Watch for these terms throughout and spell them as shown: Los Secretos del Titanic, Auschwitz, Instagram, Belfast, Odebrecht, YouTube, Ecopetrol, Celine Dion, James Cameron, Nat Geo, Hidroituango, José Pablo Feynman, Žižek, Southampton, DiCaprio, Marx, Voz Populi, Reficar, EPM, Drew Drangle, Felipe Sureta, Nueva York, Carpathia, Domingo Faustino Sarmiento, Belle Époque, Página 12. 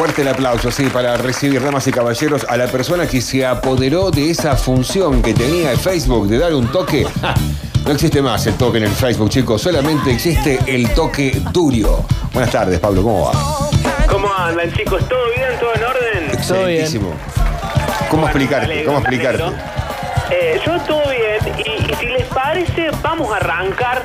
Fuerte el aplauso, sí, para recibir, damas y caballeros, a la persona que se apoderó de esa función que tenía el Facebook de dar un toque. No existe más el toque en el Facebook, chicos. Solamente existe el toque duro. Buenas tardes, Pablo. ¿Cómo va? ¿Cómo andan, chicos? ¿Todo bien? ¿Todo en orden? Excelentísimo. ¿Cómo explicarte? ¿Cómo explicarte? Yo todo bien. Y si les parece, vamos a arrancar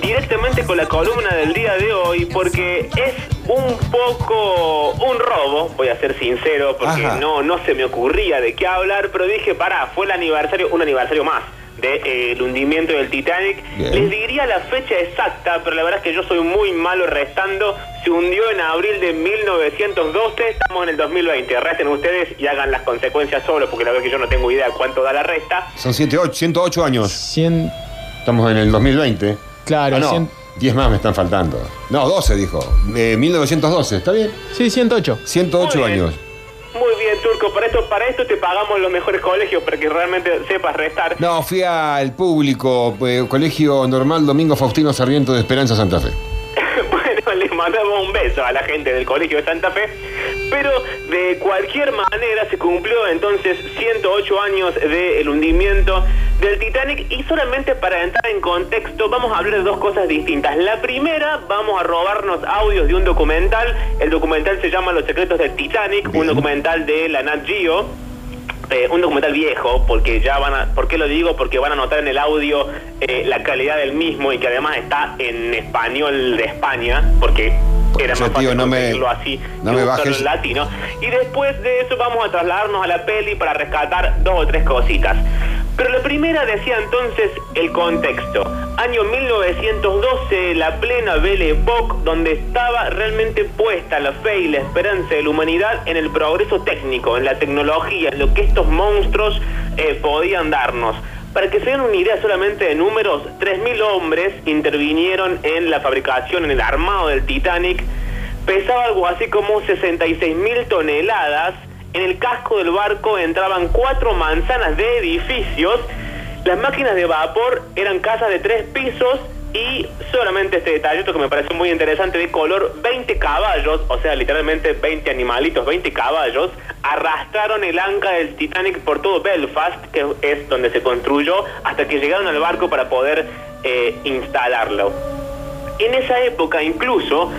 directamente con la columna del día de hoy, porque es un poco un robo, voy a ser sincero, porque no se me ocurría de qué hablar, pero dije, fue el aniversario, un aniversario más del hundimiento del Titanic. Bien. Les diría la fecha exacta, pero la verdad es que yo soy muy malo restando. Se hundió en abril de 1912, estamos en el 2020. Resten ustedes y hagan las consecuencias solos, porque la verdad es que yo no tengo idea cuánto da la resta. Son 108 años. Estamos en el 2020. Claro. Ah, no, 10 más me están faltando. No, 12 dijo. 1912, ¿está bien? Sí, 108. 108 muy años. Muy bien, Turco. Para esto te pagamos los mejores colegios para que realmente sepas restar. No, fui al público, Colegio Normal Domingo Faustino Sarmiento de Esperanza, Santa Fe. Bueno, les mandamos un beso a la gente del Colegio de Santa Fe. Pero de cualquier manera se cumplió entonces 108 años del hundimiento del Titanic, y solamente para entrar en contexto vamos a hablar de dos cosas distintas. La primera, vamos a robarnos audios de un documental. El documental se llama Los Secretos del Titanic. Bien. Un documental de la Nat Geo, un documental viejo, porque ya van a... ¿Por qué lo digo? Porque van a notar en el audio la calidad del mismo, y que además está en español de España, porque... era más fácil decirlo así, no me bajes en latino. Y después de eso vamos a trasladarnos a la peli para rescatar dos o tres cositas. Pero la primera decía entonces el contexto. Año 1912, la plena Belle Époque, donde estaba realmente puesta la fe y la esperanza de la humanidad en el progreso técnico, en la tecnología, en lo que estos monstruos podían darnos. Para que se den una idea solamente de números, 3.000 hombres intervinieron en la fabricación, en el armado del Titanic. Pesaba algo así como 66.000 toneladas. En el casco del barco entraban 4 manzanas de edificios. Las máquinas de vapor eran casas de 3 pisos. Y solamente este detallito que me pareció muy interesante, de color, 20 caballos, o sea, literalmente 20 animalitos, 20 caballos, arrastraron el anca del Titanic por todo Belfast, que es donde se construyó, hasta que llegaron al barco para poder instalarlo. En esa época incluso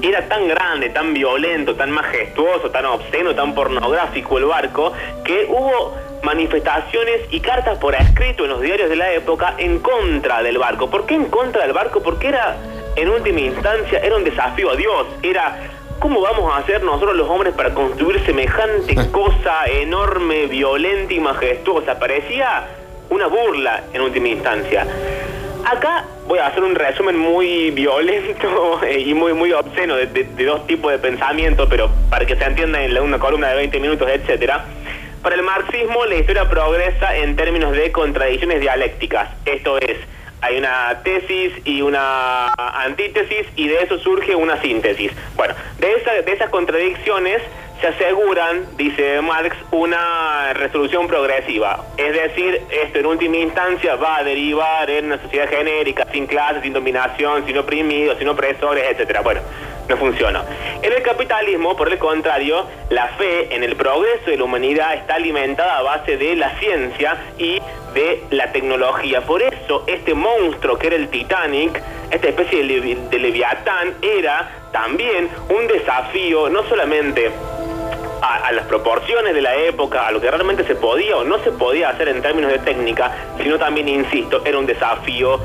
era tan grande, tan violento, tan majestuoso, tan obsceno, tan pornográfico el barco, que hubo manifestaciones y cartas por escrito en los diarios de la época en contra del barco. ¿Por qué en contra del barco? Porque era, en última instancia, era un desafío a Dios. Era, ¿cómo vamos a hacer nosotros los hombres para construir semejante cosa enorme, violenta y majestuosa? Parecía una burla en última instancia. Acá voy a hacer un resumen muy violento y muy obsceno de dos tipos de pensamiento, pero para que se entienda en una columna de 20 minutos, etcétera. Para el marxismo, la historia progresa en términos de contradicciones dialécticas. Esto es, hay una tesis y una antítesis, y de eso surge una síntesis. Bueno, de esas contradicciones se aseguran, dice Marx, una resolución progresiva. Es decir, esto en última instancia va a derivar en una sociedad genérica, sin clases, sin dominación, sin oprimidos, sin opresores, etcétera. Bueno, no funciona. En el capitalismo, por el contrario, la fe en el progreso de la humanidad está alimentada a base de la ciencia y de la tecnología. Por eso, este monstruo que era el Titanic, esta especie de Leviatán, era también un desafío, no solamente a las proporciones de la época, a lo que realmente se podía o no se podía hacer en términos de técnica, sino también, insisto, era un desafío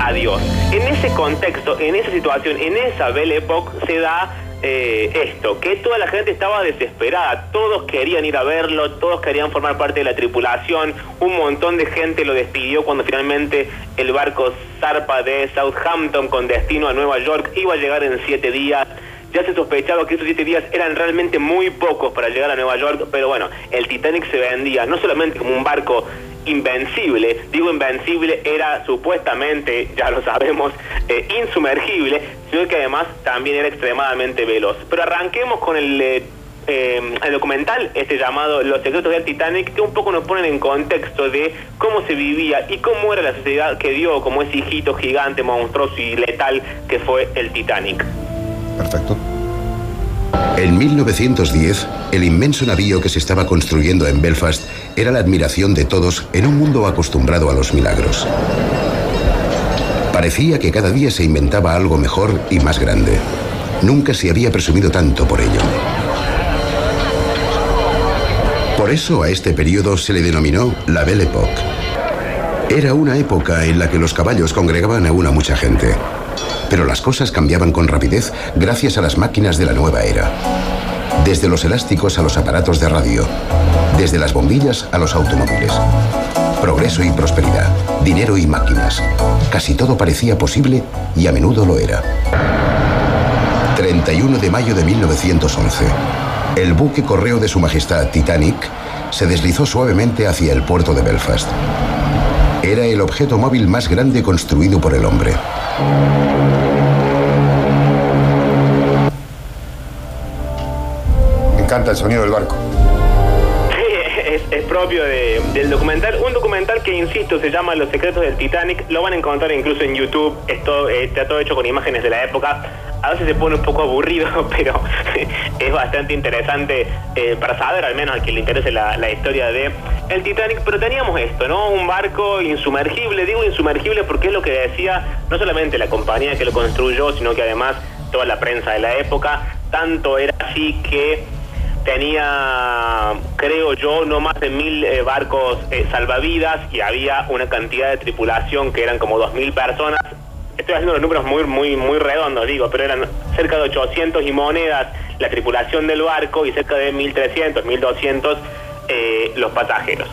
a Dios. En ese contexto, en esa situación, en esa Belle Époque se da esto, que toda la gente estaba desesperada, todos querían ir a verlo, todos querían formar parte de la tripulación, un montón de gente lo despidió cuando finalmente el barco zarpa de Southampton con destino a Nueva York, iba a llegar en 7 días. Ya se sospechaba que esos 7 días eran realmente muy pocos para llegar a Nueva York, pero bueno, el Titanic se vendía no solamente como un barco invencible, digo invencible, era supuestamente, ya lo sabemos, insumergible, sino que además también era extremadamente veloz. Pero arranquemos con el documental, este llamado Los Secretos del Titanic, que un poco nos ponen en contexto de cómo se vivía y cómo era la sociedad que dio como ese hijito gigante, monstruoso y letal que fue el Titanic. Perfecto. En 1910, el inmenso navío que se estaba construyendo en Belfast era la admiración de todos en un mundo acostumbrado a los milagros. Parecía que cada día se inventaba algo mejor y más grande. Nunca se había presumido tanto por ello. Por eso a este periodo se le denominó la Belle Époque. Era una época en la que los caballos congregaban aún a mucha gente. Pero las cosas cambiaban con rapidez gracias a las máquinas de la nueva era. Desde los elásticos a los aparatos de radio. Desde las bombillas a los automóviles. Progreso y prosperidad. Dinero y máquinas. Casi todo parecía posible y a menudo lo era. 31 de mayo de 1911. El buque correo de Su Majestad Titanic se deslizó suavemente hacia el puerto de Belfast. Era el objeto móvil más grande construido por el hombre. Me encanta el sonido del barco. Sí, es propio del documental. Un documental que, insisto, se llama Los Secretos del Titanic. Lo van a encontrar incluso en YouTube. Está todo hecho con imágenes de la época. A veces se pone un poco aburrido, pero es bastante interesante para saber, al menos a quien le interese la historia de el Titanic. Pero teníamos esto, ¿no? Un barco insumergible. Digo insumergible porque es lo que decía no solamente la compañía que lo construyó, sino que además toda la prensa de la época. Tanto era así que tenía, creo yo, no más de 1000 barcos salvavidas, y había una cantidad de tripulación que eran como 2000 personas. Estoy haciendo los números muy redondos, digo, pero eran cerca de 800 y monedas la tripulación del barco y cerca de 1300, 1200 los pasajeros.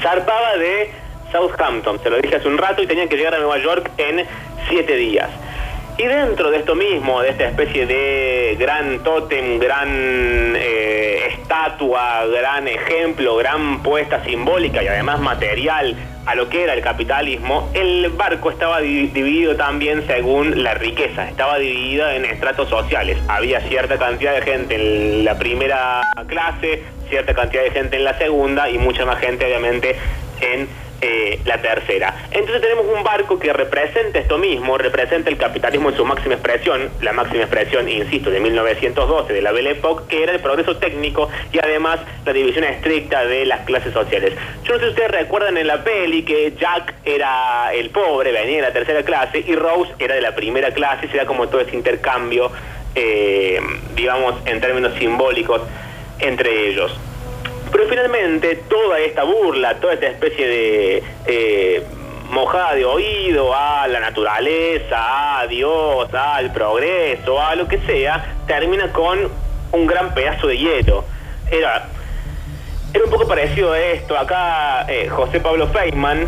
Zarpaba de Southampton, se lo dije hace un rato, y tenían que llegar a Nueva York en 7 días. Y dentro de esto mismo, de esta especie de gran tótem, gran estatua, gran ejemplo, gran puesta simbólica y además material a lo que era el capitalismo, el barco estaba dividido también según la riqueza, estaba dividida en estratos sociales. Había cierta cantidad de gente en la primera clase, cierta cantidad de gente en la segunda y mucha más gente obviamente en la tercera. Entonces tenemos un barco que representa esto mismo, representa el capitalismo en su máxima expresión, la máxima expresión, insisto, de 1912, de la Belle Époque, que era el progreso técnico y además la división estricta de las clases sociales. Yo no sé si ustedes recuerdan en la peli que Jack era el pobre, venía de la tercera clase, y Rose era de la primera clase, y se da como todo ese intercambio, digamos, en términos simbólicos, entre ellos. Pero finalmente toda esta burla, toda esta especie de mojada de oído a la naturaleza, a Dios, al progreso, a lo que sea, termina con un gran pedazo de hielo. Era un poco parecido a esto. Acá José Pablo Feynman,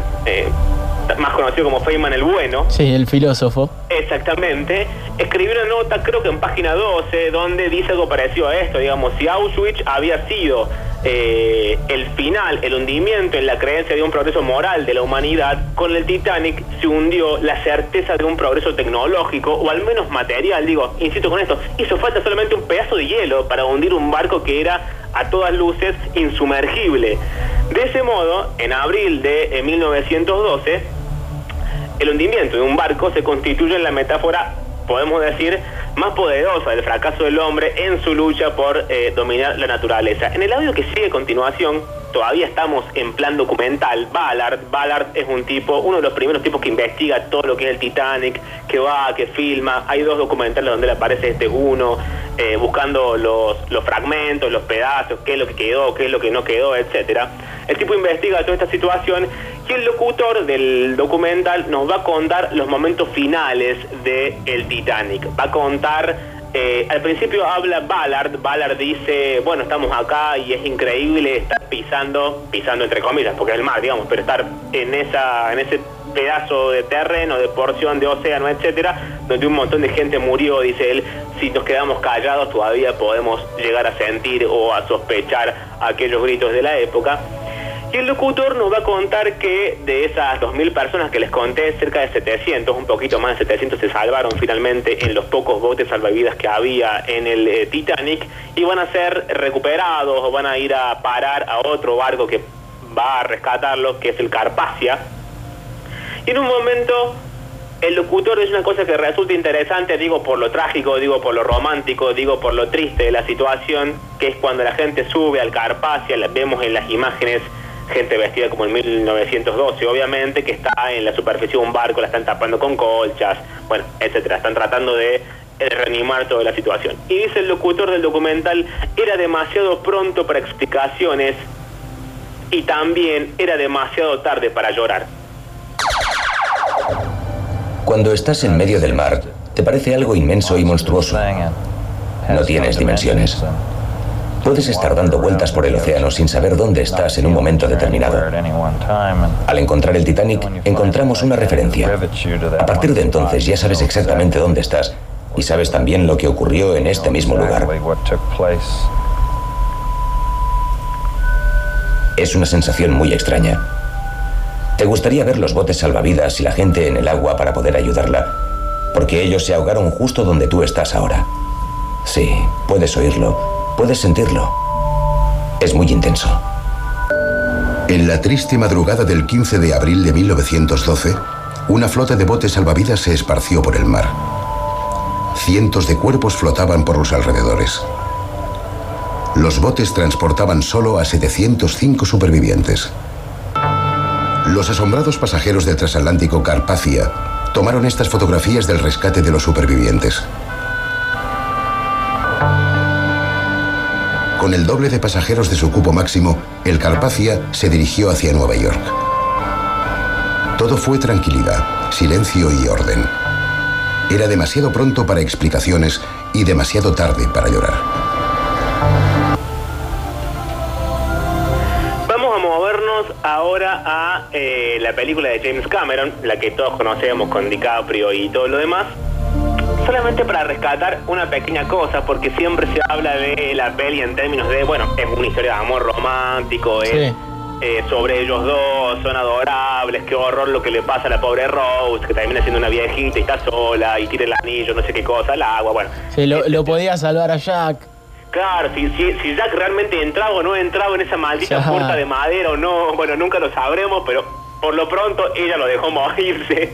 más conocido como Feynman el Bueno. Sí, el filósofo. Exactamente. Escribió una nota, creo que en página 12, donde dice algo parecido a esto. Digamos, si Auschwitz había sido el final, el hundimiento en la creencia de un progreso moral de la humanidad, con el Titanic se hundió la certeza de un progreso tecnológico, o al menos material. Digo, insisto con esto, hizo falta solamente un pedazo de hielo para hundir un barco que era a todas luces insumergible. De ese modo, en abril de 1912, el hundimiento de un barco se constituye en la metáfora, podemos decir, más poderosa del fracaso del hombre en su lucha por dominar la naturaleza. En el audio que sigue a continuación, todavía estamos en plan documental. Ballard es un tipo, uno de los primeros tipos que investiga todo lo que es el Titanic, que va, que filma. Hay 2 documentales donde le aparece uno, buscando los fragmentos, los pedazos, qué es lo que quedó, qué es lo que no quedó, etcétera. El tipo investiga toda esta situación y el locutor del documental nos va a contar los momentos finales del Titanic. Va a contar... al principio habla Ballard dice, bueno, estamos acá y es increíble estar pisando entre comillas, porque es el mar, digamos, pero estar en ese pedazo de terreno, de porción de océano, etcétera, donde un montón de gente murió, dice él, si nos quedamos callados todavía podemos llegar a sentir o a sospechar aquellos gritos de la época. Y el locutor nos va a contar que de esas 2000 personas que les conté, cerca de 700, un poquito más de 700 se salvaron finalmente en los pocos botes salvavidas que había en el Titanic, y van a ser recuperados o van a ir a parar a otro barco que va a rescatarlos, que es el Carpathia. Y en un momento El locutor es una cosa que resulta interesante, digo, por lo trágico, digo, por lo romántico, digo, por lo triste de la situación, que es cuando la gente sube al Carpathia, vemos en las imágenes gente vestida como en 1912, obviamente, que está en la superficie de un barco, la están tapando con colchas, bueno, etcétera. Están tratando de reanimar toda la situación. Y dice el locutor del documental, era demasiado pronto para explicaciones y también era demasiado tarde para llorar. Cuando estás en medio del mar, te parece algo inmenso y monstruoso. No tienes dimensiones. Puedes estar dando vueltas por el océano sin saber dónde estás en un momento determinado. Al encontrar el Titanic, encontramos una referencia. A partir de entonces ya sabes exactamente dónde estás y sabes también lo que ocurrió en este mismo lugar. Es una sensación muy extraña. Te gustaría ver los botes salvavidas y la gente en el agua para poder ayudarla, porque ellos se ahogaron justo donde tú estás ahora. Sí, puedes oírlo, puedes sentirlo. Es muy intenso. En la triste madrugada del 15 de abril de 1912, una flota de botes salvavidas se esparció por el mar. Cientos de cuerpos flotaban por los alrededores. Los botes transportaban solo a 705 supervivientes. Los asombrados pasajeros del transatlántico Carpathia tomaron estas fotografías del rescate de los supervivientes. Con el doble de pasajeros de su cupo máximo, el Carpathia se dirigió hacia Nueva York. Todo fue tranquilidad, silencio y orden. Era demasiado pronto para explicaciones y demasiado tarde para llorar. Ahora a la película de James Cameron, la que todos conocemos con DiCaprio y todo lo demás, solamente para rescatar una pequeña cosa, porque siempre se habla de la peli en términos de, bueno, es una historia de amor romántico, es sobre ellos dos, son adorables, qué horror lo que le pasa a la pobre Rose, que termina siendo una viejita y está sola, y tira el anillo, no sé qué cosa, al agua, bueno. Sí, lo podía salvar a Jack. Claro, si Jack realmente entraba o no entraba en esa maldita puerta de madera o no, bueno, nunca lo sabremos, pero por lo pronto ella lo dejó morirse.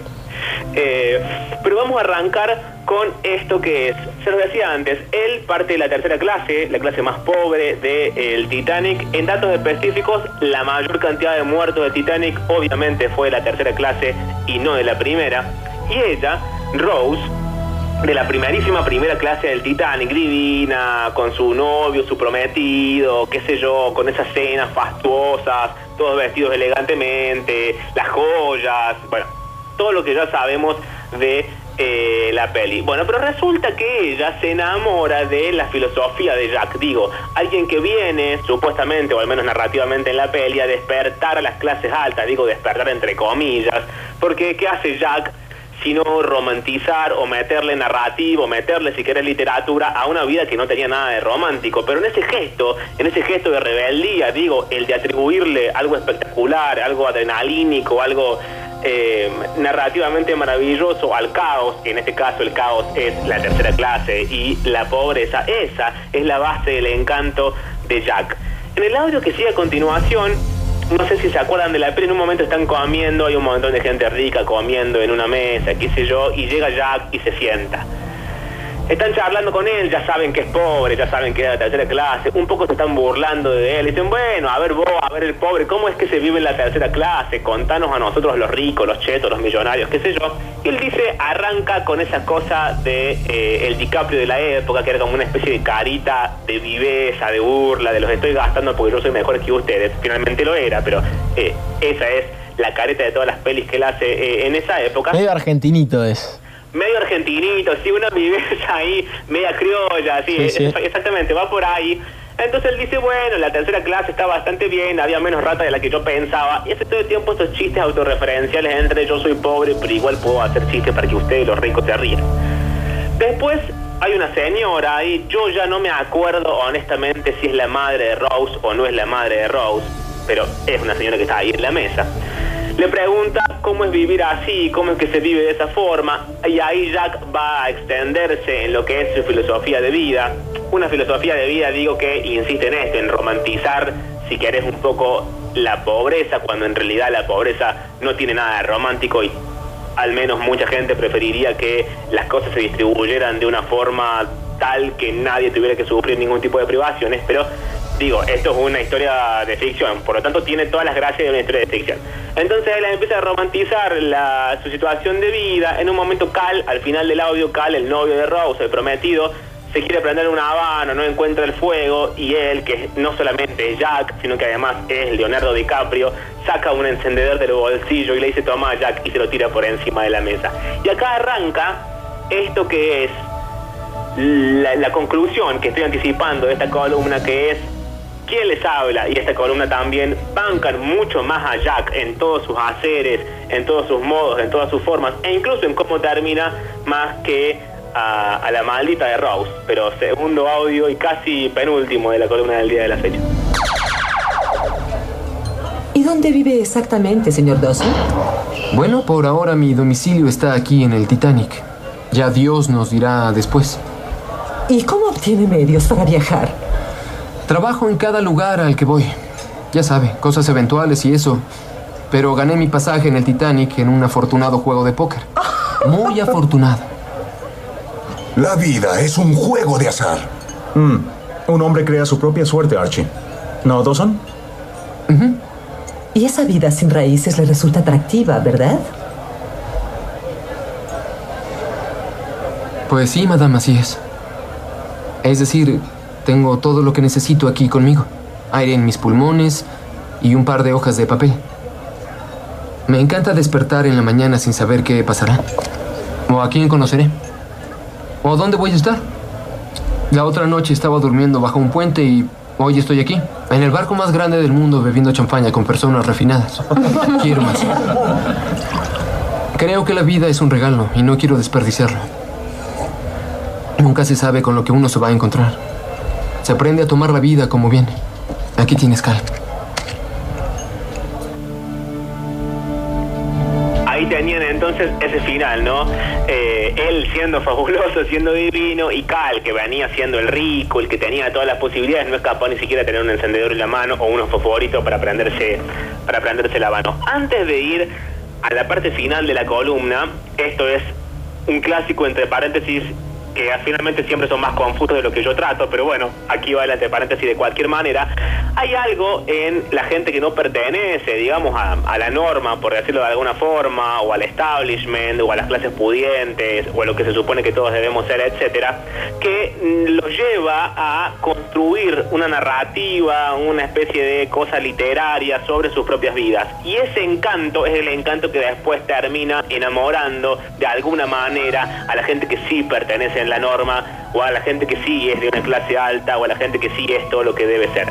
Pero vamos a arrancar con esto que es, se lo decía antes, él parte de la tercera clase, la clase más pobre del Titanic. En datos específicos, la mayor cantidad de muertos del Titanic obviamente fue de la tercera clase y no de la primera. Y ella, Rose, de la primera clase del Titanic, divina, con su novio, su prometido, qué sé yo, con esas cenas fastuosas, todos vestidos elegantemente, las joyas, bueno, todo lo que ya sabemos de la peli. Bueno, pero resulta que ella se enamora de la filosofía de Jack, digo, alguien que viene, supuestamente, o al menos narrativamente en la peli, a despertar a las clases altas, digo, despertar entre comillas, porque ¿qué hace Jack? Sino romantizar o meterle narrativo, meterle, si querés, literatura a una vida que no tenía nada de romántico. Pero en ese gesto de rebeldía, digo, el de atribuirle algo espectacular, algo adrenalínico, algo narrativamente maravilloso al caos, en este caso el caos es la tercera clase y la pobreza, esa es la base del encanto de Jack. En el audio que sigue a continuación, no sé si se acuerdan de la peli, en un momento están comiendo, hay un montón de gente rica comiendo en una mesa, qué sé yo, y llega Jack y se sienta. Están charlando con él, ya saben que es pobre, ya saben que es de la tercera clase, un poco se están burlando de él, dicen, bueno, a ver vos, a ver el pobre, ¿cómo es que se vive en la tercera clase? Contanos a nosotros los ricos, los chetos, los millonarios, qué sé yo. Y él dice, arranca con esa cosa de el DiCaprio de la época, que era como una especie de carita de viveza, de burla, de los estoy gastando porque yo soy mejor que ustedes. Finalmente lo era, pero esa es la careta de todas las pelis que él hace en esa época. Medio argentinito es. Medio argentinito, sí, una viveza ahí, media criolla, sí. Exactamente, va por ahí. Entonces él dice, bueno, la tercera clase está bastante bien, había menos rata de la que yo pensaba. Y hace todo el tiempo estos chistes autorreferenciales entre yo soy pobre, pero igual puedo hacer chistes para que ustedes los ricos se rían. Después hay una señora ahí, yo ya no me acuerdo honestamente si es la madre de Rose o no es la madre de Rose, pero es una señora que está ahí en la mesa. Le pregunta cómo es vivir así, cómo es que se vive de esa forma, y ahí Jack va a extenderse en lo que es su filosofía de vida. Una filosofía de vida, digo, que insiste en esto, en romantizar, si querés, un poco la pobreza, cuando en realidad la pobreza no tiene nada de romántico y al menos mucha gente preferiría que las cosas se distribuyeran de una forma tal que nadie tuviera que sufrir ningún tipo de privaciones, pero digo, esto es una historia de ficción, por lo tanto tiene todas las gracias de una historia de ficción. Entonces él empieza a romantizar su situación de vida. En un momento Cal, al final del audio, Cal, el novio de Rose, el prometido, se quiere prender una habana, no encuentra el fuego, y él, que no solamente es Jack, sino que además es Leonardo DiCaprio, saca un encendedor del bolsillo y le dice: toma, Jack, y se lo tira por encima de la mesa. Y acá arranca esto que es la conclusión que estoy anticipando de esta columna, que es: ¿quién les habla? Y esta columna también bancan mucho más a Jack en todos sus haceres, en todos sus modos, en todas sus formas, e incluso en cómo termina, más que a la maldita de Rose. Pero segundo audio y casi penúltimo de la columna del día de la fecha. ¿Y dónde vive exactamente, señor Dawson? Bueno, por ahora mi domicilio está aquí en el Titanic. Ya Dios nos dirá después. ¿Y cómo obtiene medios para viajar? Trabajo en cada lugar al que voy. Ya sabe, cosas eventuales y eso. Pero gané mi pasaje en el Titanic en un afortunado juego de póker. Muy afortunado. La vida es un juego de azar. Un hombre crea su propia suerte, Archie. ¿No, Dawson? Y esa vida sin raíces le resulta atractiva, ¿verdad? Pues sí, madame, así es. Es decir, tengo todo lo que necesito aquí conmigo. Aire en mis pulmones y un par de hojas de papel. Me encanta despertar en la mañana sin saber qué pasará. O a quién conoceré. O dónde voy a estar. La otra noche estaba durmiendo bajo un puente y hoy estoy aquí, en el barco más grande del mundo, bebiendo champaña con personas refinadas. Quiero más. Creo que la vida es un regalo y no quiero desperdiciarlo. Nunca se sabe con lo que uno se va a encontrar. Se aprende a tomar la vida como viene. Aquí tienes, Cal. Ahí tenían entonces ese final, ¿no? Él siendo fabuloso, siendo divino, y Cal, que venía siendo el rico, el que tenía todas las posibilidades, no es capaz ni siquiera de tener un encendedor en la mano o unos fosforitos para prenderse la mano. Antes de ir a la parte final de la columna, esto es un clásico entre paréntesis, que finalmente siempre son más confusos de lo que yo trato, pero bueno, aquí va el entre paréntesis de cualquier manera. Hay algo en la gente que no pertenece, digamos, a la norma, por decirlo de alguna forma, o al establishment, o a las clases pudientes, o a lo que se supone que todos debemos ser, etcétera, que los lleva a construir una narrativa, una especie de cosa literaria sobre sus propias vidas. Y ese encanto es el encanto que después termina enamorando de alguna manera a la gente que sí pertenece en la norma, o a la gente que sí es de una clase alta, o a la gente que sí es todo lo que debe ser.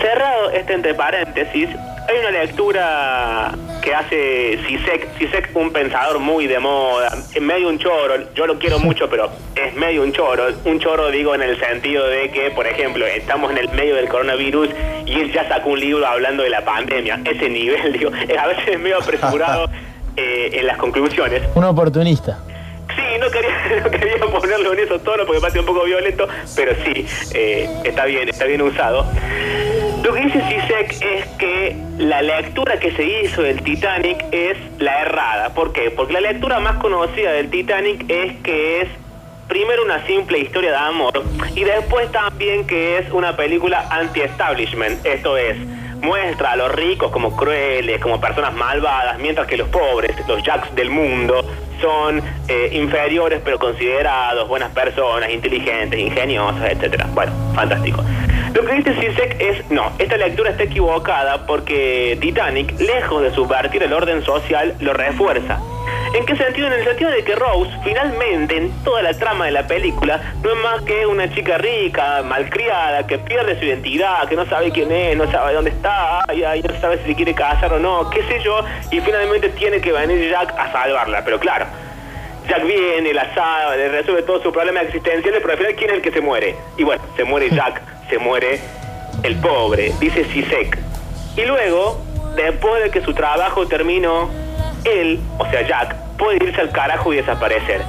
Cerrado este entre paréntesis, hay una lectura que hace Žižek, un pensador muy de moda, medio un choro. Yo lo quiero mucho, pero es medio un choro. Un choro, digo, en el sentido de que, por ejemplo, estamos en el medio del coronavirus y él ya sacó un libro hablando de la pandemia. Ese nivel, digo, a veces es medio apresurado en las conclusiones. Un oportunista. Sí, no quería ponerlo en esos tonos porque parece un poco violento, pero sí, está bien usado. Lo que dice Žižek es que la lectura que se hizo del Titanic es la errada. ¿Por qué? Porque la lectura más conocida del Titanic es que es primero una simple historia de amor y después también que es una película anti-establishment, esto es, muestra a los ricos como crueles, como personas malvadas, mientras que los pobres, los jacks del mundo, son inferiores pero considerados buenas personas, inteligentes, ingeniosos, etcétera. Bueno, fantástico. Lo que dice Žižek es, no, esta lectura está equivocada porque Titanic, lejos de subvertir el orden social, lo refuerza. ¿En qué sentido? En el sentido de que Rose, finalmente, en toda la trama de la película, no es más que una chica rica, malcriada, que pierde su identidad, que no sabe quién es, no sabe dónde está, y no sabe si quiere casar o no, qué sé yo, y finalmente tiene que venir Jack a salvarla, pero claro, Jack viene, la salva, le resuelve todos sus problemas existenciales, pero al final, ¿quién es el que se muere? Y bueno, se muere Jack, se muere el pobre, dice Žižek. Y luego, después de que su trabajo terminó, él, o sea Jack, puede irse al carajo y desaparecer.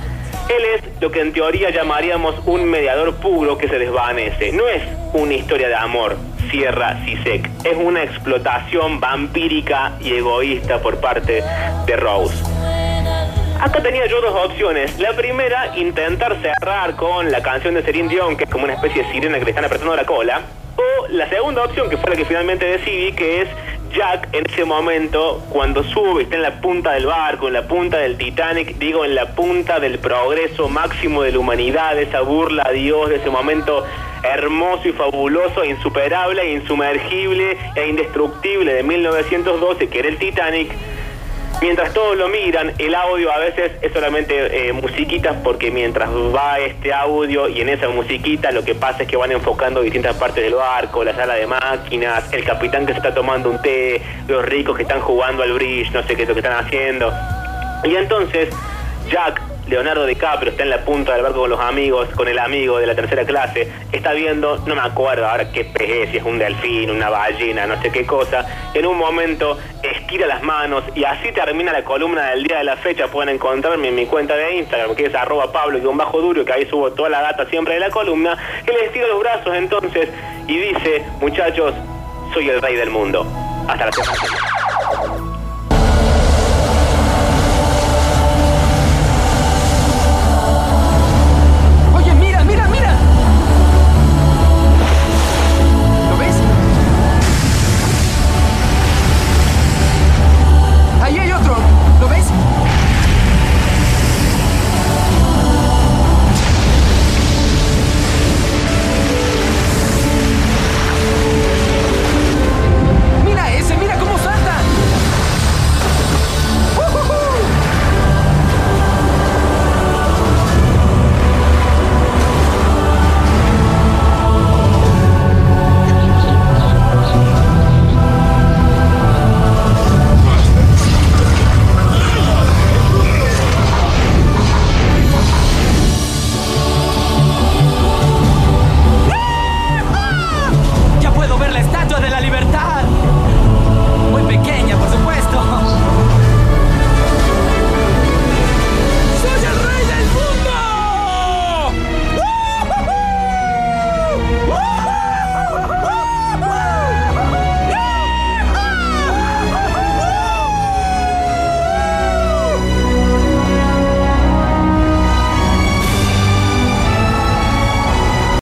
Él es lo que en teoría llamaríamos un mediador puro que se desvanece. No es una historia de amor, cierra Žižek. Es una explotación vampírica y egoísta por parte de Rose. Acá tenía yo dos opciones. La primera, intentar cerrar con la canción de Celine Dion, que es como una especie de sirena que le están apretando la cola. O la segunda opción, que fue la que finalmente decidí, que es Jack en ese momento, cuando sube, está en la punta del barco, en la punta del Titanic, digo, en la punta del progreso máximo de la humanidad, de esa burla a Dios, de ese momento hermoso y fabuloso, insuperable e insumergible e indestructible de 1912, que era el Titanic. Mientras todos lo miran, el audio a veces es solamente musiquitas, porque mientras va este audio y en esa musiquita lo que pasa es que van enfocando distintas partes del barco, la sala de máquinas, el capitán que se está tomando un té, los ricos que están jugando al bridge, no sé qué es lo que están haciendo. Y entonces Jack, Leonardo DiCaprio, está en la punta del barco con los amigos, con el amigo de la tercera clase, está viendo, no me acuerdo ahora qué pez, si es un delfín, una ballena, no sé qué cosa, en un momento estira las manos, y así termina la columna del día de la fecha. Pueden encontrarme en mi cuenta de Instagram, que es @pablo_duro, que ahí subo toda la data siempre de la columna, que le estira los brazos entonces y dice: muchachos, soy el rey del mundo. Hasta la próxima.